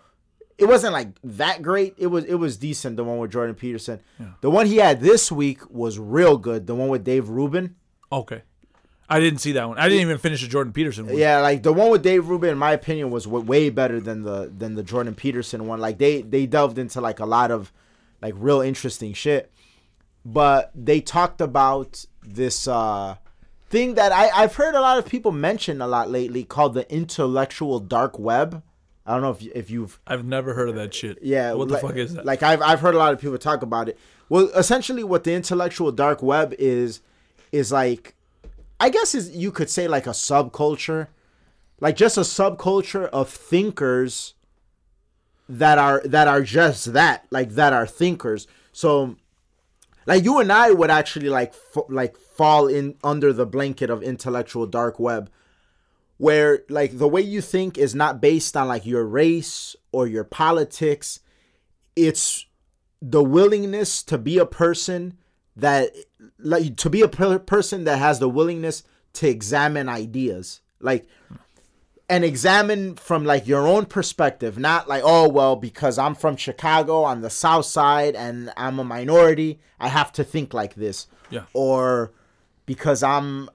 It wasn't like that great. It was decent. The one with Jordan Peterson. Yeah. The one he had this week was real good. The one with Dave Rubin. Okay, I didn't see that one. I didn't even finish the Jordan Peterson one. Yeah, like the one with Dave Rubin, in my opinion, was way better than the Jordan Peterson one. Like they delved into like a lot of like real interesting shit. But they talked about this thing that I've heard a lot of people mention a lot lately called the intellectual dark web. I don't know if you've... I've never heard of that shit. Yeah. What the fuck is that? Like, I've heard a lot of people talk about it. Well, essentially what the intellectual dark web is like... I guess you could say like a subculture. Like, just a subculture of thinkers that are just that. Like, that are thinkers. So... like you and I would actually like fall in under the blanket of intellectual dark web, where like the way you think is not based on like your race or your politics. It's the willingness to be a person that has the willingness to examine ideas, like, and examine from like your own perspective, not like, oh, well, because I'm from Chicago on the South Side and I'm a minority, I have to think like this. Yeah. Or because I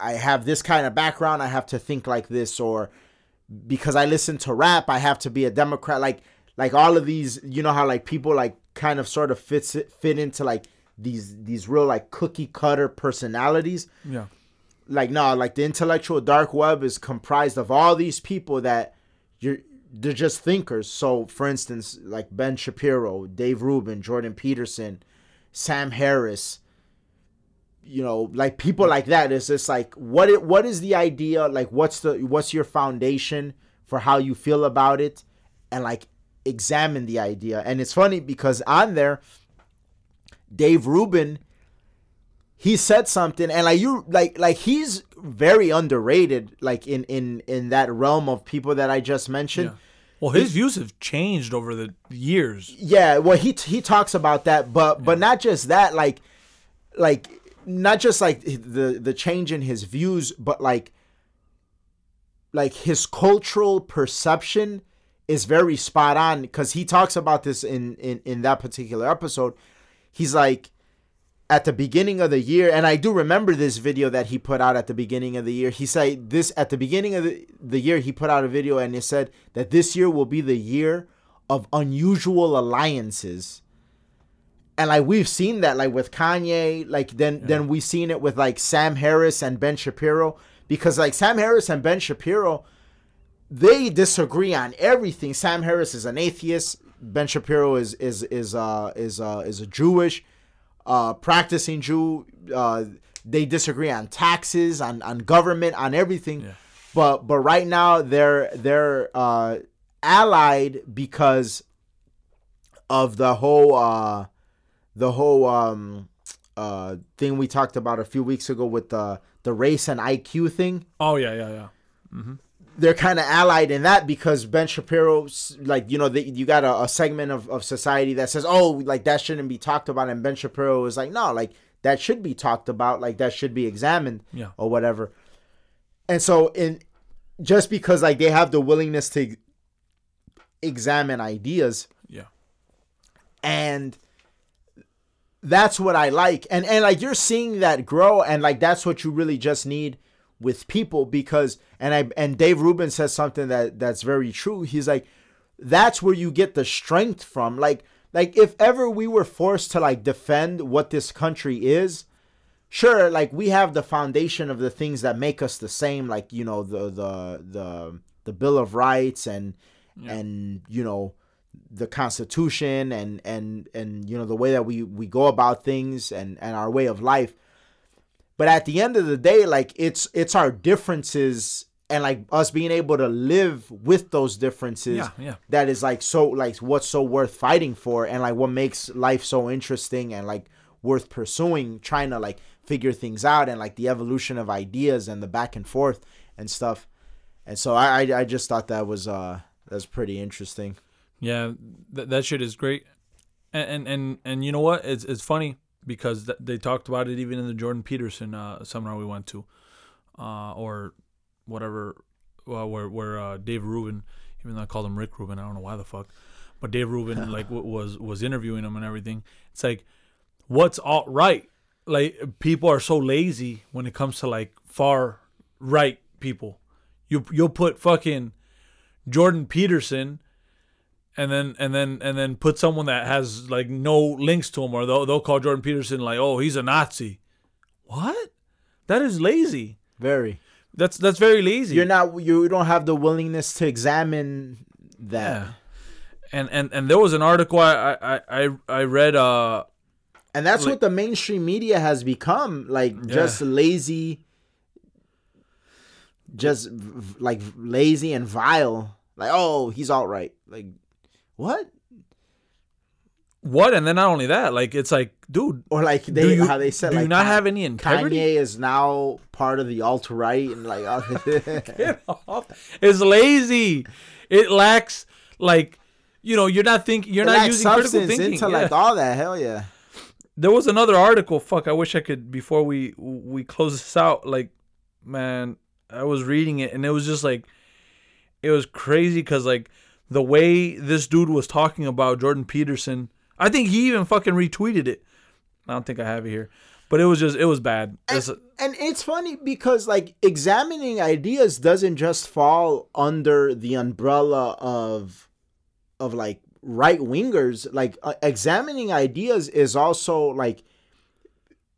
have this kind of background, I have to think like this. Or because I listen to rap, I have to be a Democrat. Like all of these, you know how like people like kind of sort of fit into like these real like cookie cutter personalities. Yeah. Like, no, like the intellectual dark web is comprised of all these people that they're just thinkers. So, for instance, like Ben Shapiro, Dave Rubin, Jordan Peterson, Sam Harris, you know, like people like that. It's just like, what is the idea? Like, what's your foundation for how you feel about it? And like, examine the idea. And it's funny because on there, Dave Rubin, he said something, and like you, like he's very underrated, like in that realm of people that I just mentioned. Yeah. Well, his views have changed over the years. Yeah, well, he talks about that, but not just that, like not just like the change in his views, but like his cultural perception is very spot on, because he talks about this in that particular episode. He's like, at the beginning of the year, and I do remember this video that he put out at the beginning of the year. He said this at the beginning of the year, he put out a video and it said that this year will be the year of unusual alliances. And like we've seen that like with Kanye, like then we've seen it with like Sam Harris and Ben Shapiro, because like Sam Harris and Ben Shapiro, they disagree on everything. Sam Harris is an atheist. Ben Shapiro is a Jewish, practicing Jew. They disagree on taxes, on government, on everything. Yeah. But right now they're allied because of the whole thing we talked about a few weeks ago with the race and IQ thing. Oh yeah. Mm-hmm. They're kind of allied in that because Ben Shapiro, like, you know, you got a segment of society that says, oh, like, that shouldn't be talked about. And Ben Shapiro is like, no, like, that should be talked about. Like, that should be examined, yeah, or whatever. And so just because, like, they have the willingness to examine ideas. Yeah. And that's what I like. And like, you're seeing that grow. And, like, that's what you really just need with people, because and Dave Rubin says something that's very true. He's like, that's where you get the strength from. Like if ever we were forced to, like, defend what this country is, sure, like, we have the foundation of the things that make us the same, like, you know, the Bill of Rights and yeah, and, you know, the Constitution and you know, the way that we go about things and our way of life. But at the end of the day, like, it's our differences and, like, us being able to live with those differences, yeah. That is, like, so, like, what's so worth fighting for, and, like, what makes life so interesting and, like, worth pursuing, trying to, like, figure things out, and, like, the evolution of ideas and the back and forth and stuff. And so I just thought that was pretty interesting. Yeah, that shit is great. And you know what? It's funny, because they talked about it even in the Jordan Peterson seminar we went to, or whatever, where Dave Rubin, even though I called him Rick Rubin, I don't know why the fuck, but Dave Rubin like was interviewing him and everything. It's like, what's alt right? Like, people are so lazy when it comes to, like, far right people. You'll put fucking Jordan Peterson, And then put someone that has, like, no links to him, or they'll call Jordan Peterson, like, oh, he's a Nazi. What? That is lazy. Very. That's very lazy. You don't have the willingness to examine that. Yeah. And there was an article I read. And that's, like, what the mainstream media has become, like, yeah, just lazy. Just, like, lazy and vile. Like, oh, he's all right. Like, What? And then not only that, like, it's like, dude, or like how they said, like, you not have any integrity? Kanye is now part of the alt-right, and, like, get off. It's lazy. It lacks, like, you know, you're not using critical thinking, intellect, yeah, all that. Hell yeah. There was another article. Fuck, I wish I could, before we close this out. Like, man, I was reading it, and it was just like, it was crazy because, like, the way this dude was talking about Jordan Peterson, I think he even fucking retweeted it. I don't think I have it here, but it was bad. And it's funny because, like, examining ideas doesn't just fall under the umbrella of like, right wingers. Like, examining ideas is also, like,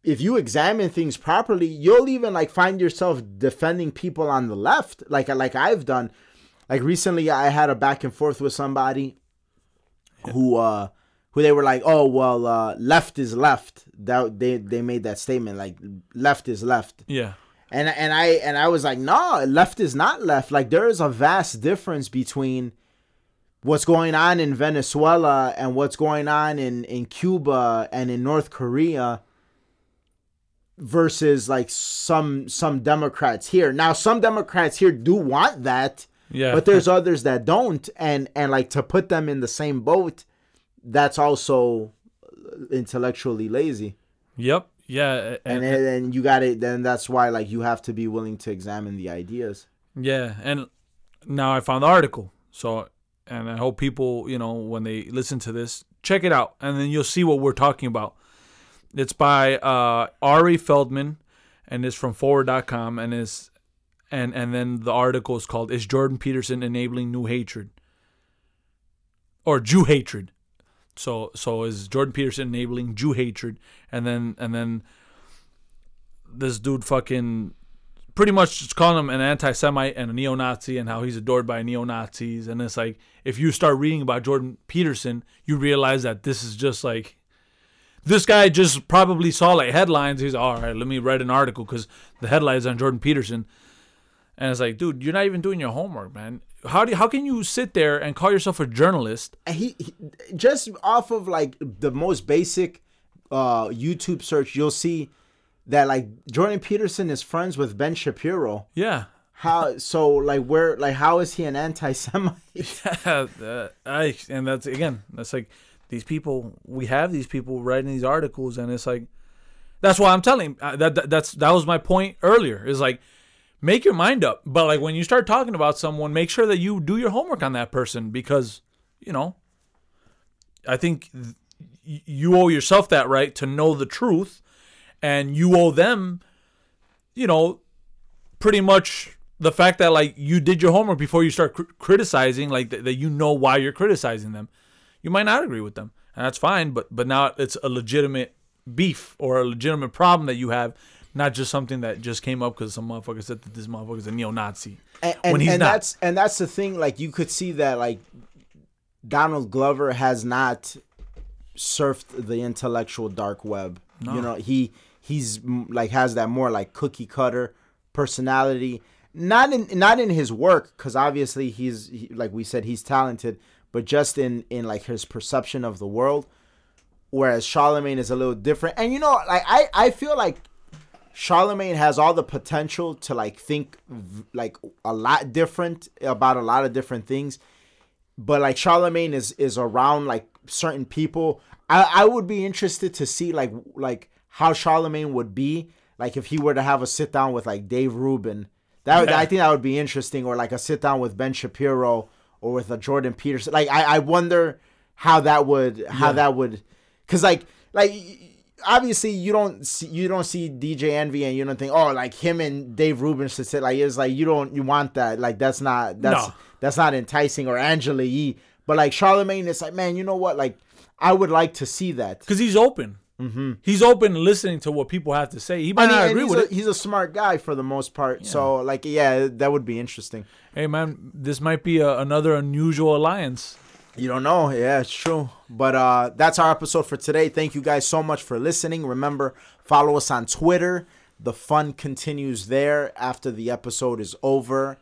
if you examine things properly, you'll even, like, find yourself defending people on the left, like I've done. Like, recently, I had a back and forth with somebody who they were like, oh, well, left is left. That they made that statement, like, left is left. Yeah. And I was like, no, left is not left. Like, there is a vast difference between what's going on in Venezuela and what's going on in Cuba and in North Korea versus, like, some Democrats here. Now, some Democrats here do want that. Yeah. But there's others that don't, and like, to put them in the same boat, that's also intellectually lazy. Yep. Yeah. And you got it. Then that's why, like, you have to be willing to examine the ideas. Yeah. And now I found the article. So, and I hope people, you know, when they listen to this, check it out, and then you'll see what we're talking about. It's by Ari Feldman, and it's from forward.com, and it's. And then the article is called, Is Jordan Peterson Enabling New Hatred? Or Jew Hatred. So is Jordan Peterson enabling Jew hatred? And then this dude fucking pretty much just calling him an anti-Semite and a neo-Nazi and how he's adored by neo-Nazis. And it's like, if you start reading about Jordan Peterson, you realize that this is just like, this guy just probably saw like headlines. He's like, all right, let me write an article because the headlines on Jordan Peterson. And it's like, dude, you're not even doing your homework, man. How can you sit there and call yourself a journalist? He just off of like the most basic YouTube search, you'll see that like Jordan Peterson is friends with Ben Shapiro. Yeah. How so? Like where? Like how is he an anti-Semite? Yeah, and that's again. That's like these people. We have these people writing these articles, and it's like that's why I'm telling that was my point earlier. Is like. Make your mind up. But, like, when you start talking about someone, make sure that you do your homework on that person because, you know, I think you owe yourself that right to know the truth, and you owe them, you know, pretty much the fact that, like, you did your homework before you start criticizing, like, that you know why you're criticizing them. You might not agree with them, and that's fine, but now it's a legitimate beef or a legitimate problem that you have. Not just something that just came up because some motherfucker said that this motherfucker's a neo-Nazi. When he's not. That's the thing. Like, you could see that, like, Donald Glover has not surfed the intellectual dark web. No. You know, he's like has that more like cookie cutter personality. Not in his work, because obviously like we said, he's talented, but just in like his perception of the world. Whereas Charlemagne is a little different, and you know, like I feel like. Charlemagne has all the potential to like think like a lot different about a lot of different things, but like Charlemagne is around like certain people. I would be interested to see like how Charlemagne would be like if he were to have a sit down with like Dave Rubin. I think that would be interesting, or like a sit down with Ben Shapiro or with a Jordan Peterson. Like I wonder how that would, because like. Obviously, you don't see DJ Envy and you don't think, oh, like him and Dave Rubin should sit. Like it's like you want that. Like that's not enticing, or Angela Yee. But like Charlemagne, it's like, man, you know what? Like I would like to see that because he's open. Mm-hmm. He's open listening to what people have to say. He might not agree with it. He's a smart guy for the most part. Yeah. So like yeah, that would be interesting. Hey man, this might be another unusual alliance. You don't know. Yeah, it's true. But that's our episode for today. Thank you guys so much for listening. Remember, follow us on Twitter. The fun continues there after the episode is over.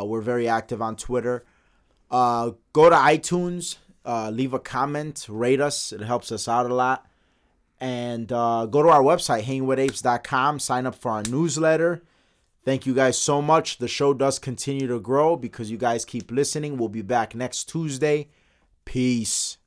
We're very active on Twitter. Go to iTunes. Leave a comment. Rate us. It helps us out a lot. And go to our website, hangingwithapes.com. Sign up for our newsletter. Thank you guys so much. The show does continue to grow because you guys keep listening. We'll be back next Tuesday. Peace.